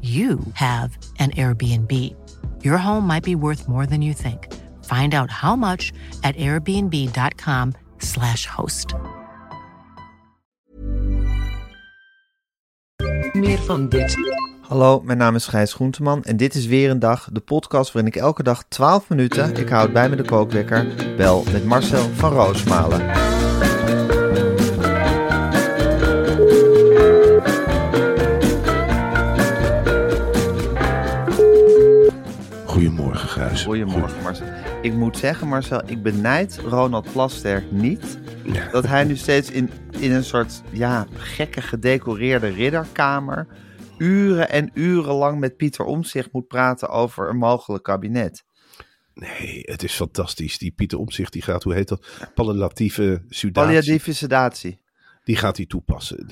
you have an Airbnb. Your home might be worth more than you think. Find out how much at airbnb.com/host. Meer van dit. Hallo, mijn naam is Gijs Groenteman en dit is weer een dag, de podcast waarin ik elke dag 12 minuten, ik houd bij me de kookwekker, bel met Marcel van Roosmalen. Goedemorgen, Gijs. Goedemorgen, Marcel. Ik moet zeggen, Marcel, ik benijd Ronald Plasterk niet. Ja. Dat hij nu steeds in een soort gekke gedecoreerde ridderkamer uren en uren lang met Pieter Omtzigt moet praten over een mogelijk kabinet. Nee, het is fantastisch. Die Pieter Omtzigt die gaat, hoe heet dat? Palliatieve sedatie. Die gaat hij toepassen.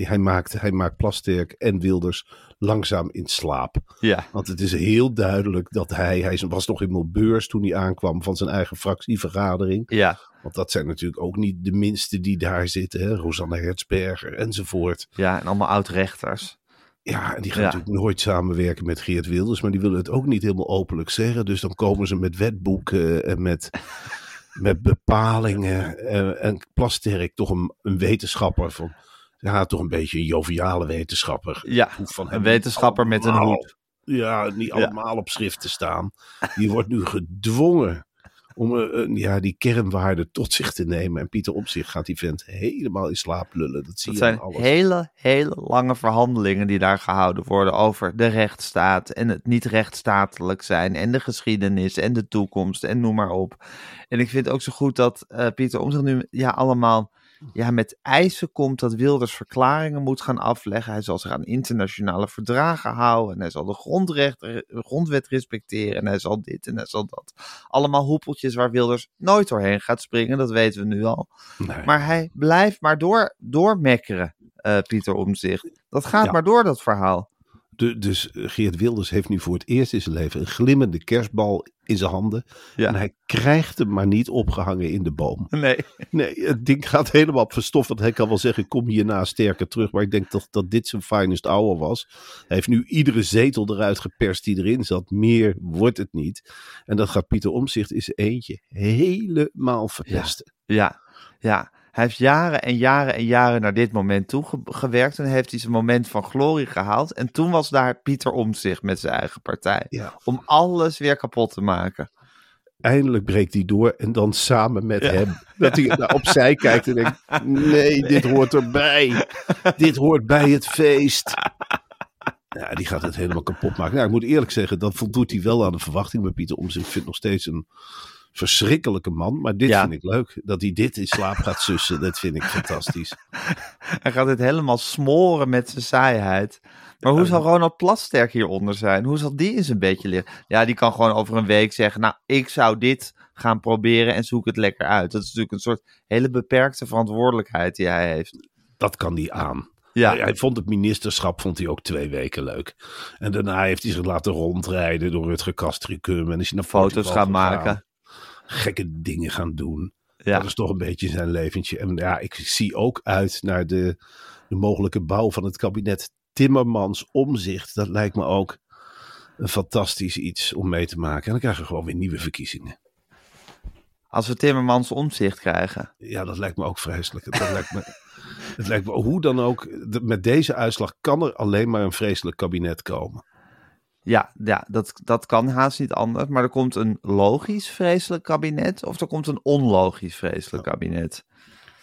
Hij maakt Plasterk en Wilders langzaam in slaap. Ja. Want het is heel duidelijk dat hij was nog in Milbeurs toen hij aankwam van zijn eigen fractievergadering. Ja. Want dat zijn natuurlijk ook niet de minste die daar zitten. Hè? Rosanne Hertzberger enzovoort. Ja, en allemaal oud-rechters. Ja, en die gaan natuurlijk nooit samenwerken met Geert Wilders. Maar die willen het ook niet helemaal openlijk zeggen. Dus dan komen ze met wetboeken en met... met bepalingen en Plasterk, toch een wetenschapper van... Ja, toch een beetje een joviale wetenschapper. Ja, van een wetenschapper allemaal, met een hoed. Ja, niet allemaal op schrift te staan. Die wordt nu gedwongen om die kernwaarden tot zich te nemen. En Pieter Omtzigt gaat die vent helemaal in slaap lullen. Dat zijn hele lange verhandelingen die daar gehouden worden over de rechtsstaat en het niet rechtsstatelijk zijn en de geschiedenis en de toekomst en noem maar op. En ik vind het ook zo goed dat Pieter Omtzigt nu allemaal... Ja, met eisen komt dat Wilders verklaringen moet gaan afleggen. Hij zal zich aan internationale verdragen houden. En hij zal de grondwet respecteren. En hij zal dit en hij zal dat. Allemaal hoepeltjes waar Wilders nooit doorheen gaat springen. Dat weten we nu al. Nee. Maar hij blijft maar doormekkeren, Pieter Omtzigt. Dat gaat maar door, dat verhaal. Dus Geert Wilders heeft nu voor het eerst in zijn leven een glimmende kerstbal in zijn handen. Ja. En hij krijgt hem maar niet opgehangen in de boom. Nee, het ding gaat helemaal op verstof. Want hij kan wel zeggen, kom hierna sterker terug. Maar ik denk toch dat dit zijn finest hour was. Hij heeft nu iedere zetel eruit geperst die erin zat. Meer wordt het niet. En dat gaat Pieter Omtzigt in zijn eentje helemaal verpesten. Ja. Hij heeft jaren en jaren en jaren naar dit moment toe gewerkt. En heeft hij zijn moment van glorie gehaald. En toen was daar Pieter Omtzigt met zijn eigen partij. Ja. Om alles weer kapot te maken. Eindelijk breekt hij door en dan samen met hem. Dat hij opzij kijkt en denkt, nee, dit hoort erbij. Dit hoort bij het feest. Ja, die gaat het helemaal kapot maken. Nou, ik moet eerlijk zeggen, dat voldoet hij wel aan de verwachting. Maar Pieter Omtzigt vindt nog steeds een... verschrikkelijke man, maar dit vind ik leuk. Dat hij dit in slaap gaat sussen, dat vind ik fantastisch. Hij gaat het helemaal smoren met zijn saaiheid. Maar hoe zal Ronald Plasterk hieronder zijn? Hoe zal die eens een beetje liggen? Ja, die kan gewoon over een week zeggen, nou, ik zou dit gaan proberen en zoek het lekker uit. Dat is natuurlijk een soort hele beperkte verantwoordelijkheid die hij heeft. Dat kan hij aan. Ja. Hij vond het ministerschap ook 2 weken leuk. En daarna heeft hij zich laten rondrijden door het gekastricum. En is hij naar foto's gaan maken. Gekke dingen gaan doen. Ja. Dat is toch een beetje zijn leventje. En ja, ik zie ook uit naar de mogelijke bouw van het kabinet Timmermans Omtzigt. Dat lijkt me ook een fantastisch iets om mee te maken. En dan krijgen we gewoon weer nieuwe verkiezingen. Als we Timmermans Omtzigt krijgen. Ja, dat lijkt me ook vreselijk. Het lijkt me hoe dan ook. Met deze uitslag kan er alleen maar een vreselijk kabinet komen. Ja, dat kan haast niet anders. Maar er komt een logisch vreselijk kabinet of er komt een onlogisch vreselijk kabinet.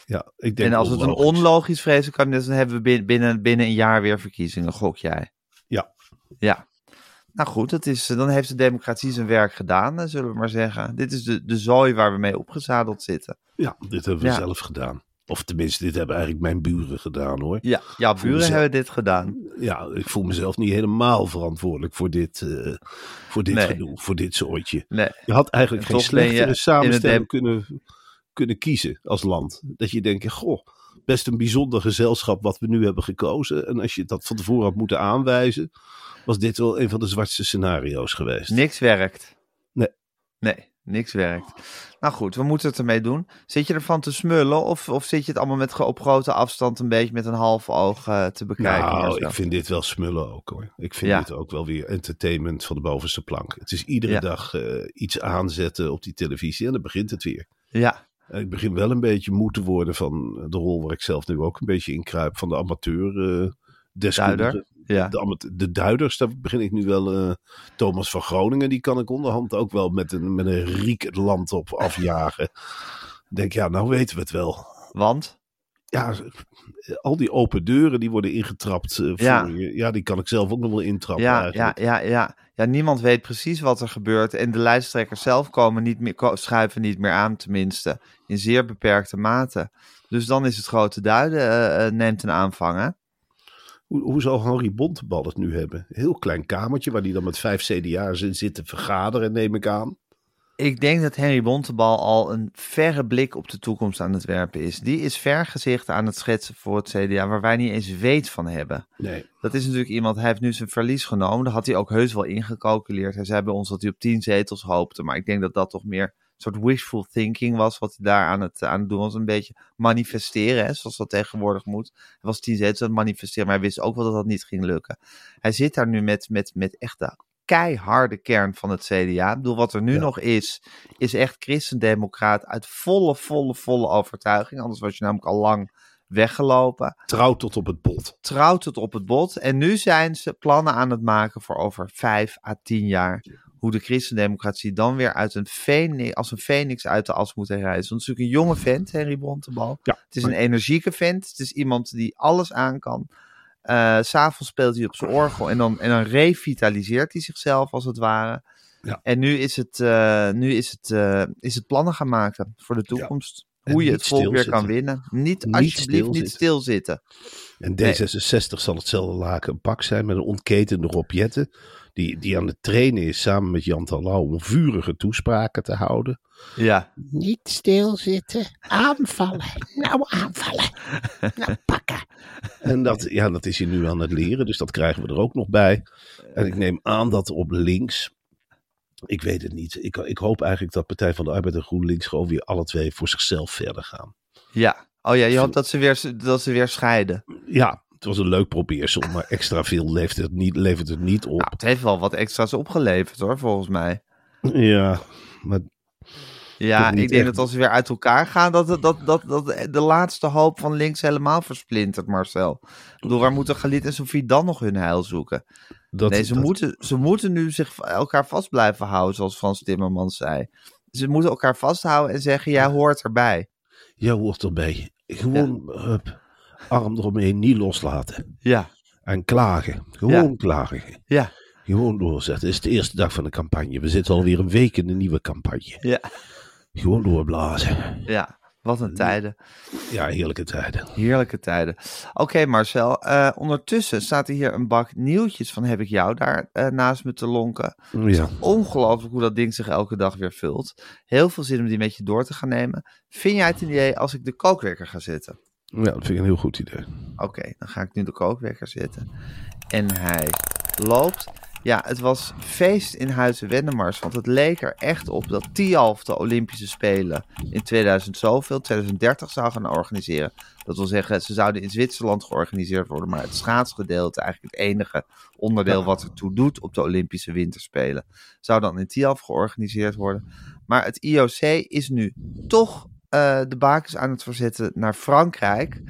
Ja, ik denk en als onlogisch. Het een onlogisch vreselijk kabinet is, dan hebben we binnen een jaar weer verkiezingen, gok jij. Ja. Nou goed, dan heeft de democratie zijn werk gedaan, zullen we maar zeggen. Dit is de zooi waar we mee opgezadeld zitten. Ja, dit hebben we zelf gedaan. Of tenminste, dit hebben eigenlijk mijn buren gedaan, hoor. Ja, jouw buren hebben dit gedaan. Ja, ik voel mezelf niet helemaal verantwoordelijk voor dit gedoe, voor dit zooitje. Nee. Je had eigenlijk geen slechtere samenstelling kunnen kiezen als land. Dat je denkt, goh, best een bijzonder gezelschap wat we nu hebben gekozen. En als je dat van tevoren had moeten aanwijzen, was dit wel een van de zwartste scenario's geweest. Niks werkt. Nee. Niks werkt. Nou goed, we moeten het ermee doen. Zit je ervan te smullen of zit je het allemaal op grote afstand een beetje met een half oog te bekijken? Nou, ik vind dit wel smullen ook, hoor. Ik vind dit ook wel weer entertainment van de bovenste plank. Het is iedere dag iets aanzetten op die televisie en dan begint het weer. Ja. Ik begin wel een beetje moe te worden van de rol waar ik zelf nu ook een beetje in kruip van de amateur deskundigen. Ja. De duiders, daar begin ik nu wel. Thomas van Groningen, die kan ik onderhand ook wel met een riek het land op afjagen. Ik denk, nou weten we het wel. Want? Ja, al die open deuren die worden ingetrapt. Die kan ik zelf ook nog wel intrappen. Ja, niemand weet precies wat er gebeurt. En de lijsttrekkers zelf schuiven niet meer aan, tenminste. In zeer beperkte mate. Dus dan is het grote duiden neemt een aanvang, hè? Hoe zal Henri Bontenbal het nu hebben? Heel klein kamertje waar die dan met 5 CDA's in zit te vergaderen, neem ik aan. Ik denk dat Henri Bontenbal al een verre blik op de toekomst aan het werpen is. Die is vergezicht aan het schetsen voor het CDA waar wij niet eens weet van hebben. Nee. Dat is natuurlijk iemand, hij heeft nu zijn verlies genomen. Dat had hij ook heus wel ingecalculeerd. Hij zei bij ons dat hij op 10 zetels hoopte. Maar ik denk dat dat toch meer een soort wishful thinking was wat hij daar aan het doen was. Een beetje manifesteren, hè, zoals dat tegenwoordig moet. Hij was 10 zetels aan het manifesteren, maar hij wist ook wel dat dat niet ging lukken. Hij zit daar nu met echte keiharde kern van het CDA. Ik bedoel, wat er nu nog is echt christendemocraat uit volle overtuiging. Anders was je namelijk al lang weggelopen. Trouw tot op het bot. En nu zijn ze plannen aan het maken voor over 5 à 10 jaar. Hoe de christendemocratie dan weer uit als een feniks uit de as moet herrijzen. Het is natuurlijk een jonge vent, Henri Bontenbal. Ja. Het is een energieke vent. Het is iemand die alles aan kan. 'S Avonds speelt hij op zijn orgel en dan revitaliseert hij zichzelf als het ware. Ja. En nu is het plannen gaan maken voor de toekomst. Ja. Hoe je het volk weer kan winnen. Niet stilzitten. En D66 zal hetzelfde laken een pak zijn met een ontketende Rob Jetten. Die aan het trainen is samen met Jant Alou om vurige toespraken te houden. Ja. Niet stilzitten. Aanvallen. Nou pakken. En dat is hij nu aan het leren. Dus dat krijgen we er ook nog bij. En ik neem aan dat op links. Ik weet het niet. Ik hoop eigenlijk dat Partij van de Arbeid en GroenLinks gewoon weer alle twee voor zichzelf verder gaan. Ja. Oh ja, je hoopt dat ze weer scheiden. Ja. Het was een leuk probeersel, maar extra veel levert het niet op. Nou, het heeft wel wat extra's opgeleverd, hoor, volgens mij. Ja, maar... Ja, ik denk dat als ze weer uit elkaar gaan, dat de laatste hoop van links helemaal versplintert, Marcel. Ik bedoel, waar moeten Galit en Sophie dan nog hun heil zoeken? Ze moeten nu zich elkaar vast blijven houden, zoals Frans Timmermans zei. Ze moeten elkaar vasthouden en zeggen, jij hoort erbij. Jij hoort erbij. Gewoon... Ja. Arm eromheen, niet loslaten. Ja. En klagen. Gewoon klagen. Ja. Gewoon doorzetten. Het is de eerste dag van de campagne. We zitten alweer een week in de nieuwe campagne. Ja. Gewoon doorblazen. Ja. Wat een tijden. Ja, heerlijke tijden. Oké, Marcel. Ondertussen staat hier een bak nieuwtjes van heb ik jou daar naast me te lonken. Ja. Het is ongelooflijk hoe dat ding zich elke dag weer vult. Heel veel zin om die met je door te gaan nemen. Vind jij het idee als ik de kookwekker ga zetten? Ja, dat vind ik een heel goed idee. Oké, dan ga ik nu de kookwekker zetten. En hij loopt. Ja, het was feest in Huizen Wennemars. Want het leek er echt op dat Thialf de Olympische Spelen in 2030 zou gaan organiseren. Dat wil zeggen, ze zouden in Zwitserland georganiseerd worden. Maar het schaatsgedeelte, eigenlijk het enige onderdeel wat ertoe doet op de Olympische Winterspelen, zou dan in Thialf georganiseerd worden. Maar het IOC is nu toch... de bakens aan het verzetten naar Frankrijk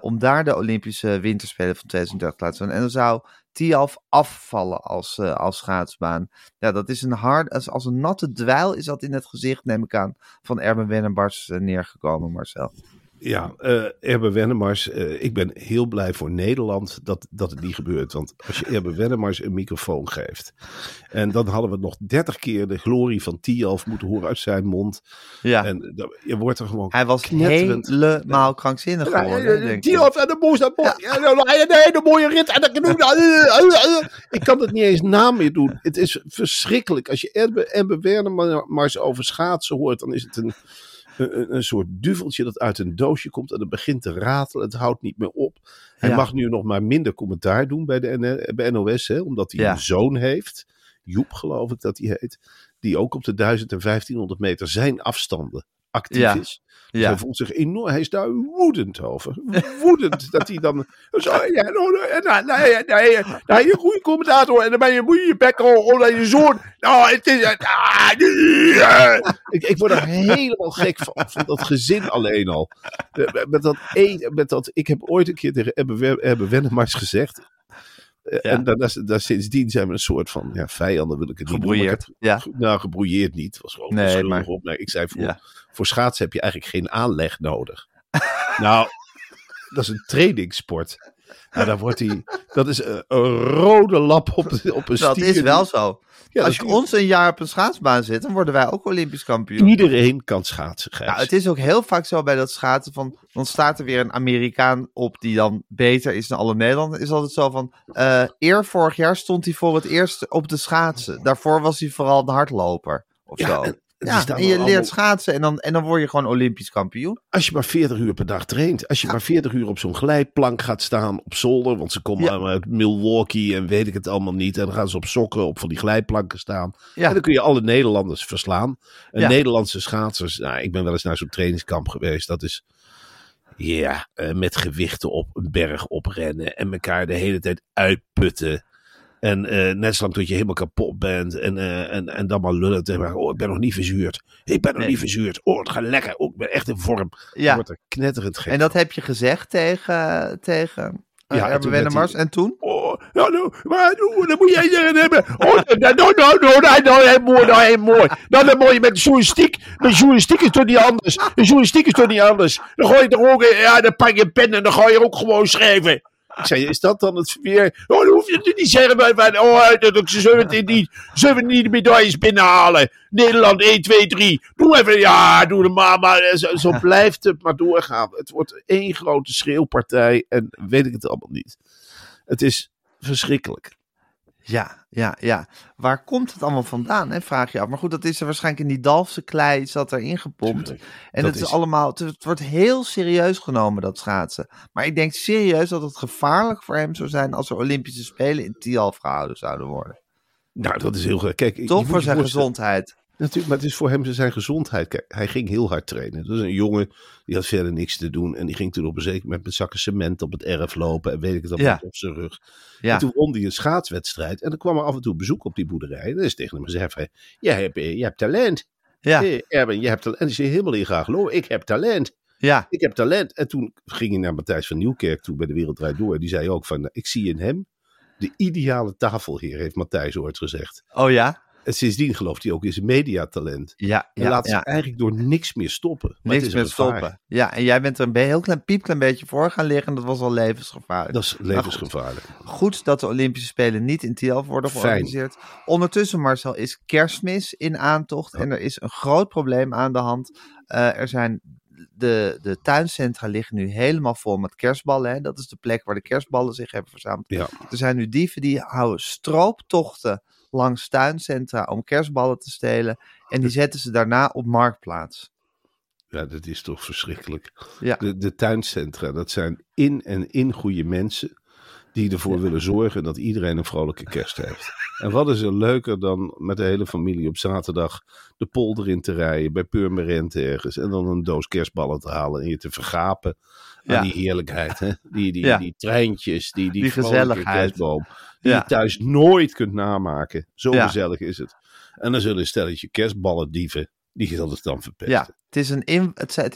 om daar de Olympische Winterspelen van 2030 te laten doen. En dan zou Thialf afvallen als schaatsbaan. Ja, dat is als een natte dweil is dat in het gezicht, neem ik aan, van Erben Wennemars neergekomen, Marcel. Ja, Erben Wennemars, ik ben heel blij voor Nederland dat het niet gebeurt. Want als je Erben Wennemars een microfoon geeft, en dan hadden we nog 30 keer de glorie van Thialf moeten horen uit zijn mond. Ja. En je wordt er gewoon Hij was helemaal krankzinnig geworden. Thialf en de moes aan boord. Nee, de mooie rit en de Ik kan het niet eens na meer doen. Het is verschrikkelijk. Als je Erben Wennemars over schaatsen hoort, dan is het een soort duveltje dat uit een doosje komt en het begint te ratelen. Het houdt niet meer op. Hij mag nu nog maar minder commentaar doen bij bij NOS, hè, omdat hij een zoon heeft. Joep, geloof ik dat hij heet. Die ook op de 1000 en 1500 meter zijn afstanden actief is. Dus hij voelt zich enorm. Hij is daar woedend over. Woedend dat hij dan. Je goede commentator. En dan ben je moeite je bek al je zoon. Nou, het is. Ik word er helemaal gek van dat gezin alleen al. Ik heb ooit een keer tegen Erben Wennemars gezegd. Ja. En daar sindsdien zijn we een soort van vijanden, wil ik het niet noemen. Gebroeierd. Ja. Nou, gebroeierd niet. Het was gewoon een opmerking. Ik zei, voor schaatsen heb je eigenlijk geen aanleg nodig. Nou, dat is een trainingssport. Nou, daar wordt dat is een rode lap op een stier. Dat is wel zo. Ja, als je ons een jaar op een schaatsbaan zet, dan worden wij ook Olympisch kampioen. Iedereen kan schaatsen, Gijs. Nou, het is ook heel vaak zo bij dat schaatsen van, dan staat er weer een Amerikaan op die dan beter is dan alle Nederlanders. Is altijd zo van, vorig jaar stond hij voor het eerst op de schaatsen. Daarvoor was hij vooral een hardloper of zo. En je leert schaatsen en dan word je gewoon Olympisch kampioen. Als je maar 40 uur per dag traint. Als je maar 40 uur op zo'n glijplank gaat staan op zolder. Want ze komen uit Milwaukee en weet ik het allemaal niet. En dan gaan ze op sokken op van die glijplanken staan. Ja. En dan kun je alle Nederlanders verslaan. En Nederlandse schaatsers. Nou, ik ben wel eens naar zo'n trainingskamp geweest. Dat is... Ja, met gewichten op een berg oprennen. En elkaar de hele tijd uitputten. En net zolang tot je helemaal kapot bent. En dan maar lullen tegen elkaar. Oh, ik ben nog niet verzuurd. Oh, het gaat lekker. Oh, ik ben echt in vorm. Ja. Dan wordt er knetterend gek. En dat heb je gezegd tegen Erben Wennemars. En toen? Oh, dan moet jij erin hebben. Oh, mooi. Dan moet je met journalistiek. Met journalistiek is toch niet anders. Dan gooi je er ook in. Ja, dan pak je pen en dan ga je ook gewoon schrijven. Ik zei, is dat dan het weer? Oh, dan hoef je het niet zeggen. Zullen we niet de medailles binnenhalen? Nederland 1, 2, 3. Doe even, doe de mama. Zo blijft het maar doorgaan. Het wordt één grote schreeuwpartij en weet ik het allemaal niet. Het is verschrikkelijk. Ja. Waar komt het allemaal vandaan, hè? Vraag je af. Maar goed, dat is er waarschijnlijk in die Dalfse klei, is dat erin gepompt. En dat is allemaal, het wordt heel serieus genomen, dat schaatsen. Maar ik denk serieus dat het gevaarlijk voor hem zou zijn als er Olympische Spelen in Thialf gehouden zouden worden. Nou, dat is heel gek. Kijk, toch voor zijn gezondheid. Natuurlijk, maar het is voor hem zijn gezondheid. Kijk, hij ging heel hard trainen. Dat is een jongen die had verder niks te doen. En die ging toen op een zeker moment met zakken cement op het erf lopen. En weet ik het allemaal op zijn rug. Ja. En toen won hij een schaatswedstrijd. En dan kwam er af en toe bezoek op die boerderij. En dan is tegen hem gezegd: jij hebt talent. Ja. Hey, Erben, je hebt talent. En die zei helemaal in graag geloof. Ik heb talent. Ja. Ik heb talent. En toen ging hij naar Matthijs van Nieuwkerk toe bij de Wereld Draait Door. En die zei ook: ik zie in hem de ideale tafelheer, heeft Matthijs ooit gezegd. Oh ja? En sindsdien gelooft hij ook in zijn mediatalent. Laat zich eigenlijk door niks meer stoppen. Maar niks meer stoppen. Ja, en jij bent er een heel klein piepklein beetje voor gaan liggen. En dat was al levensgevaarlijk. Dat is levensgevaarlijk. Goed dat de Olympische Spelen niet in Thialf worden georganiseerd. Fijn. Ondertussen, Marcel, is Kerstmis in aantocht. Ja. En er is een groot probleem aan de hand. Er zijn... De tuincentra liggen nu helemaal vol met kerstballen. Hè? Dat is de plek waar de kerstballen zich hebben verzameld. Ja. Er zijn nu dieven die houden strooptochten langs tuincentra om kerstballen te stelen. En die zetten ze daarna op marktplaats. Ja, dat is toch verschrikkelijk. Ja. De tuincentra, dat zijn in goede mensen die ervoor willen zorgen dat iedereen een vrolijke kerst heeft. En wat is er leuker dan met de hele familie op zaterdag de polder in te rijden bij Purmerend ergens en dan een doos kerstballen te halen en je te vergapen aan die heerlijkheid. Hè? Die treintjes, die vrolijke kerstboom die je thuis nooit kunt namaken. Zo gezellig is het. En dan zullen een stelletje kerstballen dieven die zal het dan verpesten. Het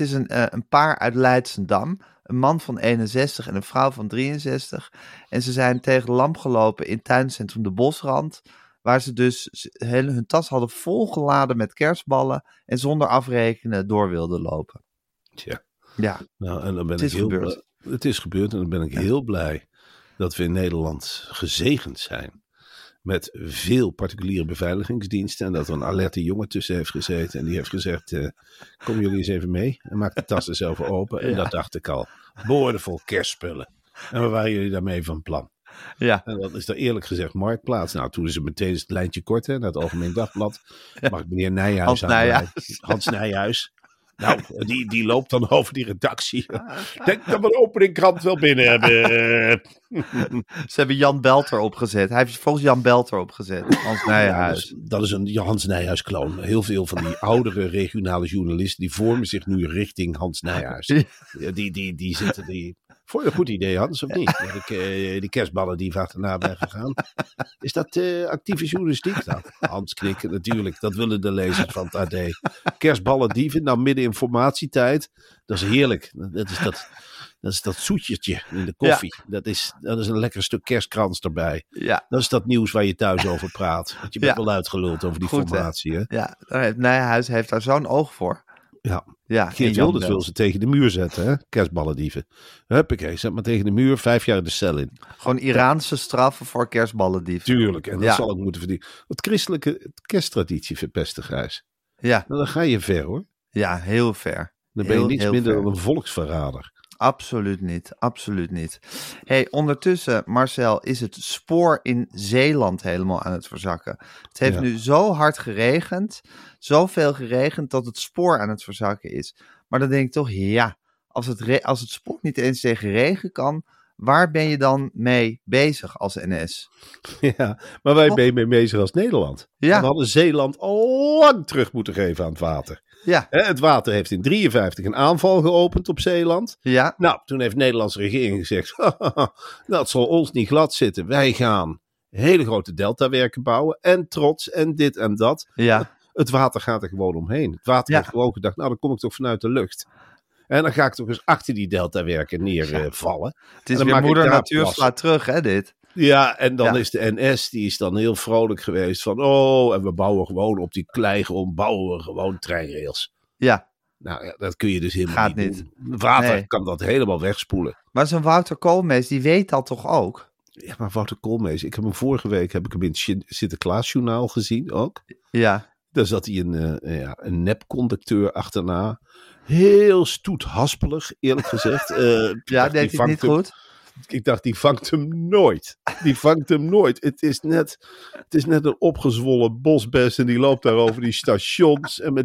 is een paar uit Leidsendam. Een man van 61 en een vrouw van 63. En ze zijn tegen de lamp gelopen in tuincentrum De Bosrand. Waar ze dus hun tas hadden volgeladen met kerstballen. En zonder afrekenen door wilden lopen. Tja. Ja, nou, en dan ben ik heel gebeurd. Het is gebeurd en dan ben ik heel blij dat we in Nederland gezegend zijn. Met veel particuliere beveiligingsdiensten. En dat er een alerte jongen tussen heeft gezeten. En die heeft gezegd, kom jullie eens even mee. En maak de tassen zelf open. En dat dacht ik al. Boordevol kerstspullen. En waar waren jullie daarmee van plan? Ja. En dat is dan eerlijk gezegd Marktplaats. Nou, toen is het meteen het lijntje kort, hè, naar het Algemeen Dagblad. Mag ik meneer Nijhuis Hans Nijhuis. Nou, die loopt dan over die redactie. Denk dat we de openingkrant wel binnen hebben. Ze hebben Jan Belter opgezet. Hij heeft volgens Jan Belter opgezet. Hans Nijhuis. Ja, dat is een Hans Nijhuis-kloon. Heel veel van die oudere regionale journalisten die vormen zich nu richting Hans Nijhuis. Die zitten... Vond je een goed idee, Hans, of niet? Ja. Die kerstballen die achterna zijn gegaan. Is dat actieve journalistiek dan? Hans knikken, natuurlijk. Dat willen de lezers van het AD. Kerstballen dieven, nou midden informatietijd. Dat is heerlijk. Dat is dat zoetjertje in de koffie. Ja. Dat is een lekker stuk kerstkrans erbij. Ja. Dat is dat nieuws waar je thuis over praat. Want je bent wel uitgeluld over die formatie. Hè? Ja, Nijhuis heeft daar zo'n oog voor. Ja, Geert Wilders wil ze tegen de muur zetten, hè? Kerstballendieven. Huppakee, zet maar tegen de muur, 5 jaar de cel in. Gewoon Iraanse straffen voor kerstballendieven. Tuurlijk, en dat zal ook moeten verdienen. Het christelijke kersttraditie verpesten, Gijs. Ja. Nou, dan ga je ver, hoor. Ja, heel ver. Dan ben je niets minder dan een volksverrader. Absoluut niet, absoluut niet. Hey, ondertussen, Marcel, is het spoor in Zeeland helemaal aan het verzakken. Het heeft nu zo hard geregend, zoveel geregend, dat het spoor aan het verzakken is. Maar dan denk ik toch, als het spoor niet eens tegen regen kan, waar ben je dan mee bezig als NS? Ja, maar wij ben je mee bezig als Nederland. Ja. We hadden Zeeland al lang terug moeten geven aan het water. Ja. Het water heeft in 1953 een aanval geopend op Zeeland. Ja. Nou, toen heeft de Nederlandse regering gezegd, dat zal ons niet glad zitten. Wij gaan hele grote deltawerken bouwen en trots en dit en dat. Ja. Het water gaat er gewoon omheen. Het water heeft gewoon gedacht, nou dan kom ik toch vanuit de lucht. En dan ga ik toch eens achter die deltawerken neervallen. Het is dan weer moeder natuur slaat terug, hè, dit. Ja, en dan is de NS, die is dan heel vrolijk geweest van, en we bouwen gewoon op die kleigrond, bouwen we gewoon treinrails. Ja. Nou ja, dat kun je dus helemaal niet doen. Water kan dat helemaal wegspoelen. Maar zo'n Wouter Koolmees, die weet dat toch ook? Ja, maar Wouter Koolmees, ik heb hem vorige week in het Sinterklaasjournaal gezien ook. Ja. Daar zat hij een nepconducteur achterna. Heel stoethaspelig, eerlijk gezegd. Deed hij niet goed? Ik dacht, die vangt hem nooit. Het is net een opgezwollen bosbest en die loopt daar over die stations. En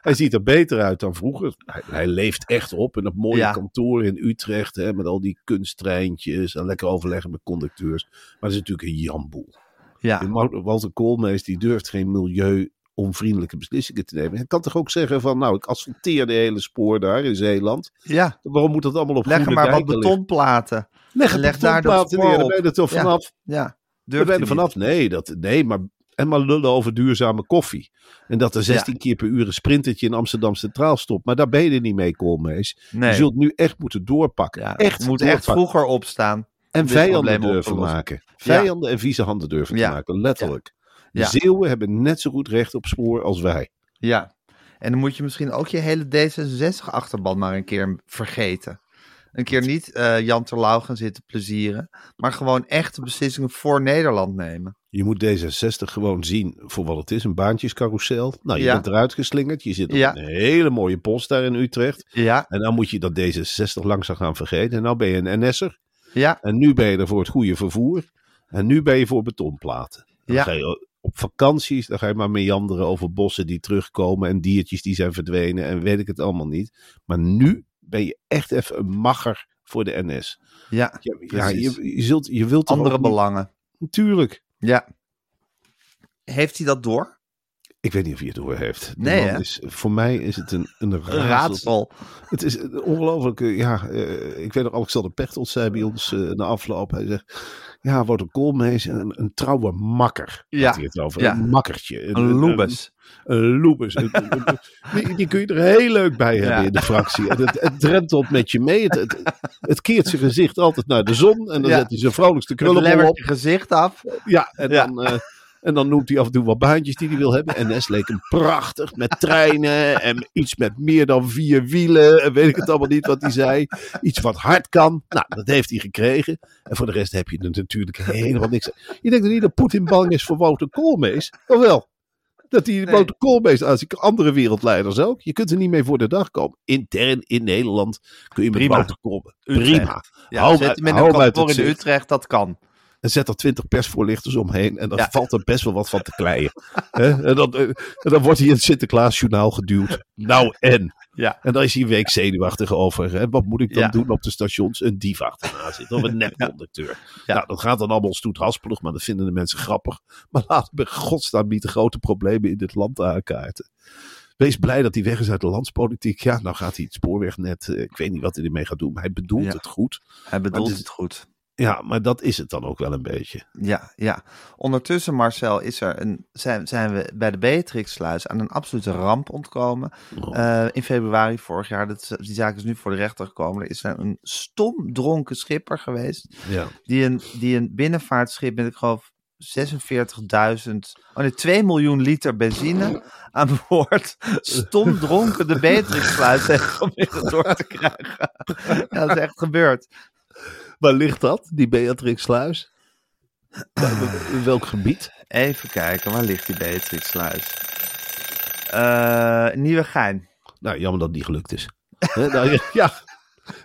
hij ziet er beter uit dan vroeger. Hij leeft echt op in dat mooie kantoor in Utrecht. Hè, met al die kunsttreintjes en lekker overleggen met conducteurs. Maar het is natuurlijk een jamboel. Ja. Wouter Koolmees die durft geen milieuonvriendelijke beslissingen te nemen. Hij kan toch ook zeggen van, nou, ik asfalteer de hele spoor daar in Zeeland. Ja. Waarom moet dat allemaal op groene dijken liggen? Leg maar wat betonplaten. Leg daar dat spoor op. Dan ben je er toch vanaf. Ja. Dan ben je er vanaf. Maar lullen over duurzame koffie. En dat er 16 keer per uur een sprintertje in Amsterdam Centraal stopt. Maar daar ben je er niet mee, Koolmees. Nee. Je zult nu echt moeten doorpakken. Ja, echt vroeger opstaan. En vijanden durven maken. Vijanden en vieze handen durven te maken, letterlijk. Ja. Zeeuwen hebben net zo goed recht op spoor als wij. Ja, en dan moet je misschien ook je hele D66-achterban maar een keer vergeten. Een keer niet Jant Alou gaan zitten plezieren, maar gewoon echte beslissingen voor Nederland nemen. Je moet D66 gewoon zien voor wat het is, een baantjescarousel. Nou, je bent eruit geslingerd, je zit op een hele mooie post daar in Utrecht. Ja. En dan moet je dat D66 langzaam gaan vergeten. En nou ben je een NS'er. Ja. En nu ben je er voor het goede vervoer. En nu ben je voor betonplaten. Dan ga je op vakanties, dan ga je maar meanderen over bossen die terugkomen en diertjes die zijn verdwenen en weet ik het allemaal niet. Maar nu ben je echt even een macher voor de NS. Ja, je wilt andere belangen. Natuurlijk. Ja. Heeft hij dat door? Ik weet niet of hij het door heeft. Nee, voor mij is het een raadsel. Het is een ongelooflijk. Ik weet nog, Alexander Pechtold zei bij ons na afloop. Hij zegt, Ja, Wouter Koolmees, een trouwe makker. Ja. Had hij het over. Ja. Een makkertje. Een loebes. Een loebes. Die kun je er heel leuk bij hebben in de fractie. En het drentelt met je mee. Het keert zijn gezicht altijd naar de zon. En dan zet hij zijn vrolijkste krullen op. Het lemmert je gezicht af. Ja, en dan... En dan noemt hij af en toe wat baantjes die hij wil hebben. NS leek hem prachtig met treinen en iets met meer dan 4 wielen. En weet ik het allemaal niet wat hij zei. Iets wat hard kan. Nou, dat heeft hij gekregen. En voor de rest heb je er natuurlijk helemaal niks. Je denkt niet dat Poetin bang is voor Wouter Koolmees? Of wel? Dat die Wouter Koolmees als andere wereldleiders ook. Je kunt er niet mee voor de dag komen. Intern in Nederland kun je met Wouter Koolmees. Prima. Ja, hou zet hem in een kantoor in Utrecht, dat kan. En zet er 20 persvoorlichters omheen. En daar valt er best wel wat van te kleien. En dan wordt hij in het Sinterklaasjournaal geduwd. Nou en? Ja. En dan is hij een week zenuwachtig over. Hè? Wat moet ik dan doen op de stations? Een dief achterna zitten. Of een nepconducteur. Ja. Nou, dat gaat dan allemaal stoethaspelig. Maar dat vinden de mensen grappig. Maar laten we godsnaam niet de grote problemen in dit land aankaarten. Wees blij dat hij weg is uit de landspolitiek. Ja, nou gaat hij het spoorwegnet. Ik weet niet wat hij ermee gaat doen. Maar hij bedoelt het goed. Hij bedoelt het goed. Ja, maar dat is het dan ook wel een beetje. Ja, ja. Ondertussen, Marcel, zijn we bij de Beatrix-sluis aan een absolute ramp ontkomen. In februari vorig jaar, die zaak is nu voor de rechter gekomen. Er is een stomdronken schipper geweest. Ja. Die een binnenvaartschip met, ik geloof, 2 miljoen liter benzine aan boord stomdronken de Beatrix-sluis heeft geprobeerd door te krijgen. Ja, dat is echt gebeurd. Waar ligt dat, die Beatrix-sluis? In welk gebied? Even kijken, waar ligt die Beatrix-sluis? Nieuwegein. Nou, jammer dat die gelukt is.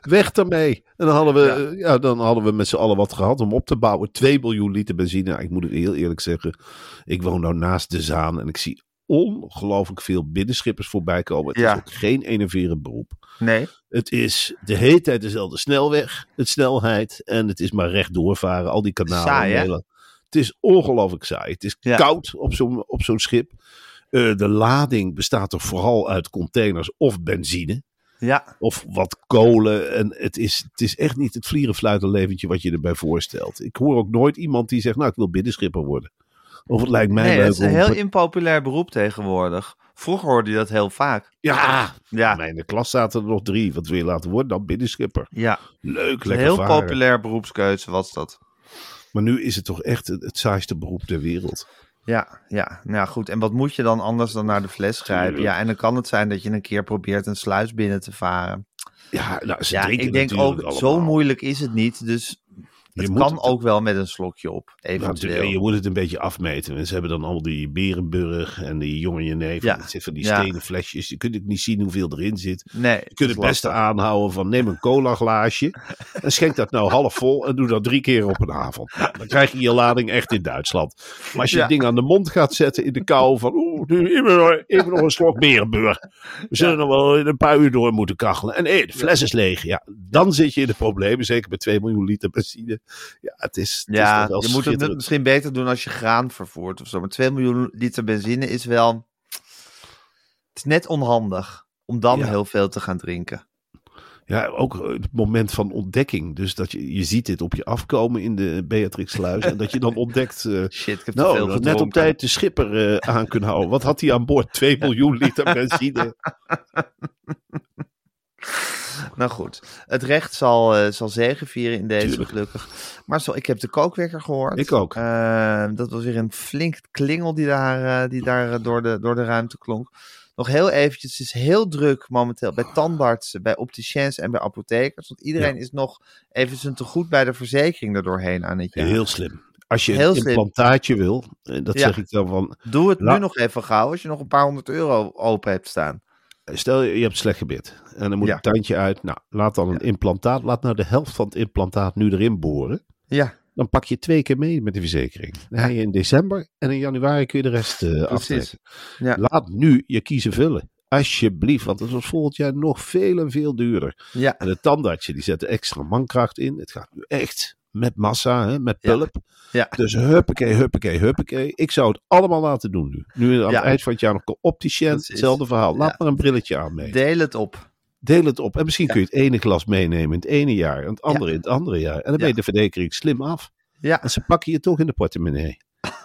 Weg daarmee. En dan hadden we, dan hadden we met z'n allen wat gehad om op te bouwen. 2 miljoen liter benzine. Nou, ik moet het heel eerlijk zeggen. Ik woon nou naast de Zaan en ik zie ongelooflijk veel binnenschippers voorbij komen. Het is ook geen enerverend beroep. Nee. Het is de hele tijd dezelfde snelweg, het snelheid en het is maar recht doorvaren. Al die kanalen. Saai, hè? Het is ongelooflijk saai. Het is koud op zo'n schip. De lading bestaat er vooral uit containers of benzine. Ja. Of wat kolen. En het is echt niet het vlierenfluitenleventje wat je erbij voorstelt. Ik hoor ook nooit iemand die zegt, nou ik wil binnenschipper worden. Of het lijkt mij leuk. Het is een heel impopulair beroep tegenwoordig. Vroeger hoorde je dat heel vaak. Ja. Maar in de klas zaten er nog 3. Wat wil je laten worden? Dan binnenschipper. Ja. Leuk, lekker varen. Een heel populair beroepskeuze was dat. Maar nu is het toch echt het saaiste beroep ter wereld. Ja. Nou goed. En wat moet je dan anders dan naar de fles grijpen? Ja, en dan kan het zijn dat je een keer probeert een sluis binnen te varen. Ja, nou, ze drinken natuurlijk allemaal. Ik denk ook, zo moeilijk is het niet, dus... Het kan ook wel met een slokje op, eventueel. Nou, je moet het een beetje afmeten. En ze hebben dan al die Berenburg en die jongejenever. Ja. Het zit van die stenen flesjes. Je kunt ook niet zien hoeveel erin zit. Nee, je kunt het beste aanhouden van neem een cola glaasje. En schenk dat nou half vol en doe dat 3 keer op een avond. Nou, dan krijg je je lading echt in Duitsland. Maar als je het ding aan de mond gaat zetten in de kou van... Even nog een slok Berenburg. We zullen nog wel in een paar uur door moeten kachelen. En de fles is leeg. Ja, dan zit je in de problemen. Zeker bij 2 miljoen liter benzine. Ja, het is wel je moet het misschien beter doen als je graan vervoert of zo. Maar 2 miljoen liter benzine is wel... Het is net onhandig om dan heel veel te gaan drinken. Ja, ook het moment van ontdekking. Dus dat je ziet dit op je afkomen in de Beatrix-sluis. En dat je dan ontdekt... Shit, ik heb te veel gedronken. Net op tijd de schipper aan kunnen houden. Wat had hij aan boord? 2 miljoen liter benzine. Nou goed, het recht zal zegevieren in deze gelukkig. Maar ik heb de kookwekker gehoord. Ik ook. Dat was weer een flink klingel die daar door de ruimte klonk. Nog heel eventjes, het is heel druk momenteel bij tandartsen, bij opticiens en bij apothekers. Want iedereen is nog even zijn tegoed bij de verzekering er doorheen aan het jaar. Heel slim. Als je een implantaatje wil, dat zeg ik dan van... Doe het nu nog even gauw als je nog een paar €100 open hebt staan. Stel, je hebt slecht gebit en dan moet een tandje uit. Nou, laat dan een implantaat, laat nou de helft van het implantaat nu erin boren. Ja. Dan pak je 2 keer mee met de verzekering. Dan ga je in december en in januari kun je de rest aftrekken. Ja. Laat nu je kiezen vullen. Alsjeblieft, want het was volgend jaar nog veel en veel duurder. Ja. En de tandartsen, die zetten extra mankracht in. Het gaat nu echt... Met massa, hè? Met pulp. Ja. Dus huppakee. Ik zou het allemaal laten doen nu. Nu aan het eind van het jaar nog een opticien. Hetzelfde verhaal. Laat maar een brilletje aan mee. Deel het op. En misschien kun je het ene glas meenemen in het ene jaar. En het andere in het andere jaar. En dan ben je de verzekering slim af. Ja. En ze pakken je toch in de portemonnee.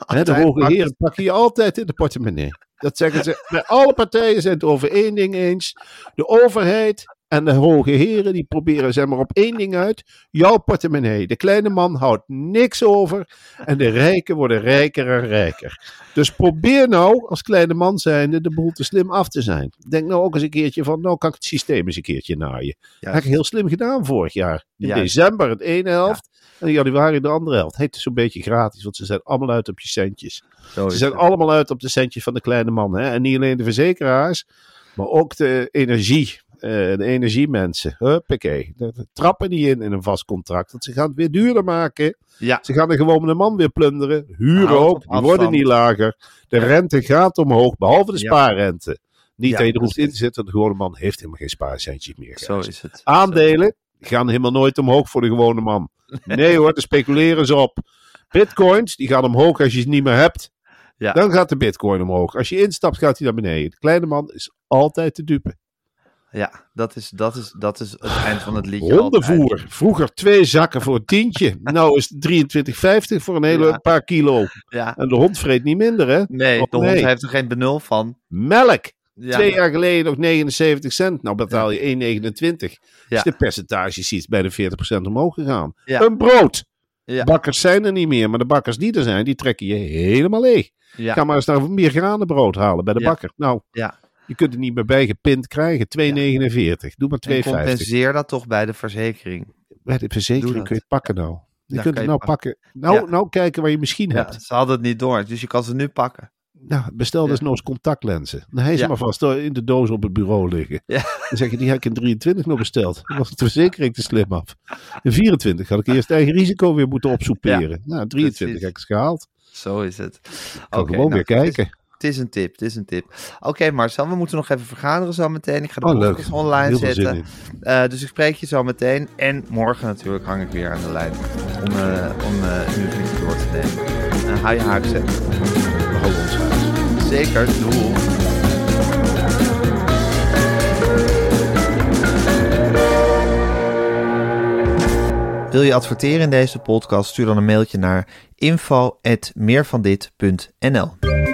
He, de hoge heren pakken je altijd in de portemonnee. Dat zeggen ze. Bij alle partijen zijn het over één ding eens. De overheid en de hoge heren die proberen zeg maar op één ding uit. Jouw portemonnee. De kleine man houdt niks over. En de rijken worden rijker en rijker. Dus probeer nou als kleine man zijnde de boel te slim af te zijn. Denk nou ook eens een keertje van nou kan ik het systeem eens een keertje naaien. Dat heb ik heel slim gedaan vorig jaar. In december het ene helft. Ja. En in januari de andere helft. Het is zo'n beetje gratis, want ze zijn allemaal uit op je centjes. Ze zijn allemaal uit op de centjes van de kleine man. Hè? En niet alleen de verzekeraars, maar ook de energie. De energiemensen. Huppakee. Daar trappen die in een vast contract. Want ze gaan het weer duurder maken. Ja. Ze gaan de gewone man weer plunderen. Huren ook. Die worden niet lager. De rente gaat omhoog, behalve de spaarrente. Niet dat je er hoeft in te zitten, want de gewone man heeft helemaal geen spaarcentjes meer. Zo is het. Aandelen gaan helemaal nooit omhoog voor de gewone man. Nee hoor, daar speculeren ze op. Bitcoins, die gaan omhoog als je ze niet meer hebt. Ja. Dan gaat de bitcoin omhoog. Als je instapt, gaat hij naar beneden. De kleine man is altijd de dupe. Ja, dat is het eind van het liedje. Hondenvoer. Vroeger 2 zakken voor een tientje. Nou is het 23,50 voor een hele paar kilo. Ja. En de hond vreet niet minder, hè? Nee, de hond heeft er geen benul van. Melk. Ja. 2 jaar geleden nog 79 cent. Nou betaal je 1,29. Dus de percentage ziet bij de 40% omhoog gegaan. Ja. Een brood. Ja. Bakkers zijn er niet meer. Maar de bakkers die er zijn, die trekken je helemaal leeg. Ja. Ga maar eens naar meer granenbrood halen bij de bakker. Nou, je kunt er niet meer bij gepind krijgen. 2,49. Doe maar 2,50. En compenseer dat toch bij de verzekering. Bij de verzekering kun je het pakken nou. Je kunt het nou pakken. Nou kijken waar je misschien hebt. Ze hadden het niet door. Dus je kan ze nu pakken. Nou, bestel desnoods contactlenzen. Dan hij is maar vast in de doos op het bureau liggen. Ja. Dan zeg je, die heb ik in 23 nog besteld. Dan was de verzekering te slim af. In 24 had ik eerst eigen risico weer moeten opsoeperen. Ja. Nou, 23 heb ik het gehaald. Zo is het. Gewoon weer kijken. Het is een tip. Oké, Marcel, we moeten nog even vergaderen zo meteen. Ik ga de podcast online zetten. Dus ik spreek je zo meteen. En morgen natuurlijk hang ik weer aan de lijn. Om nu niet door te nemen. Hou je haak zetten. Zeker, doel. Wil je adverteren in deze podcast? Stuur dan een mailtje naar info@meervandit.nl.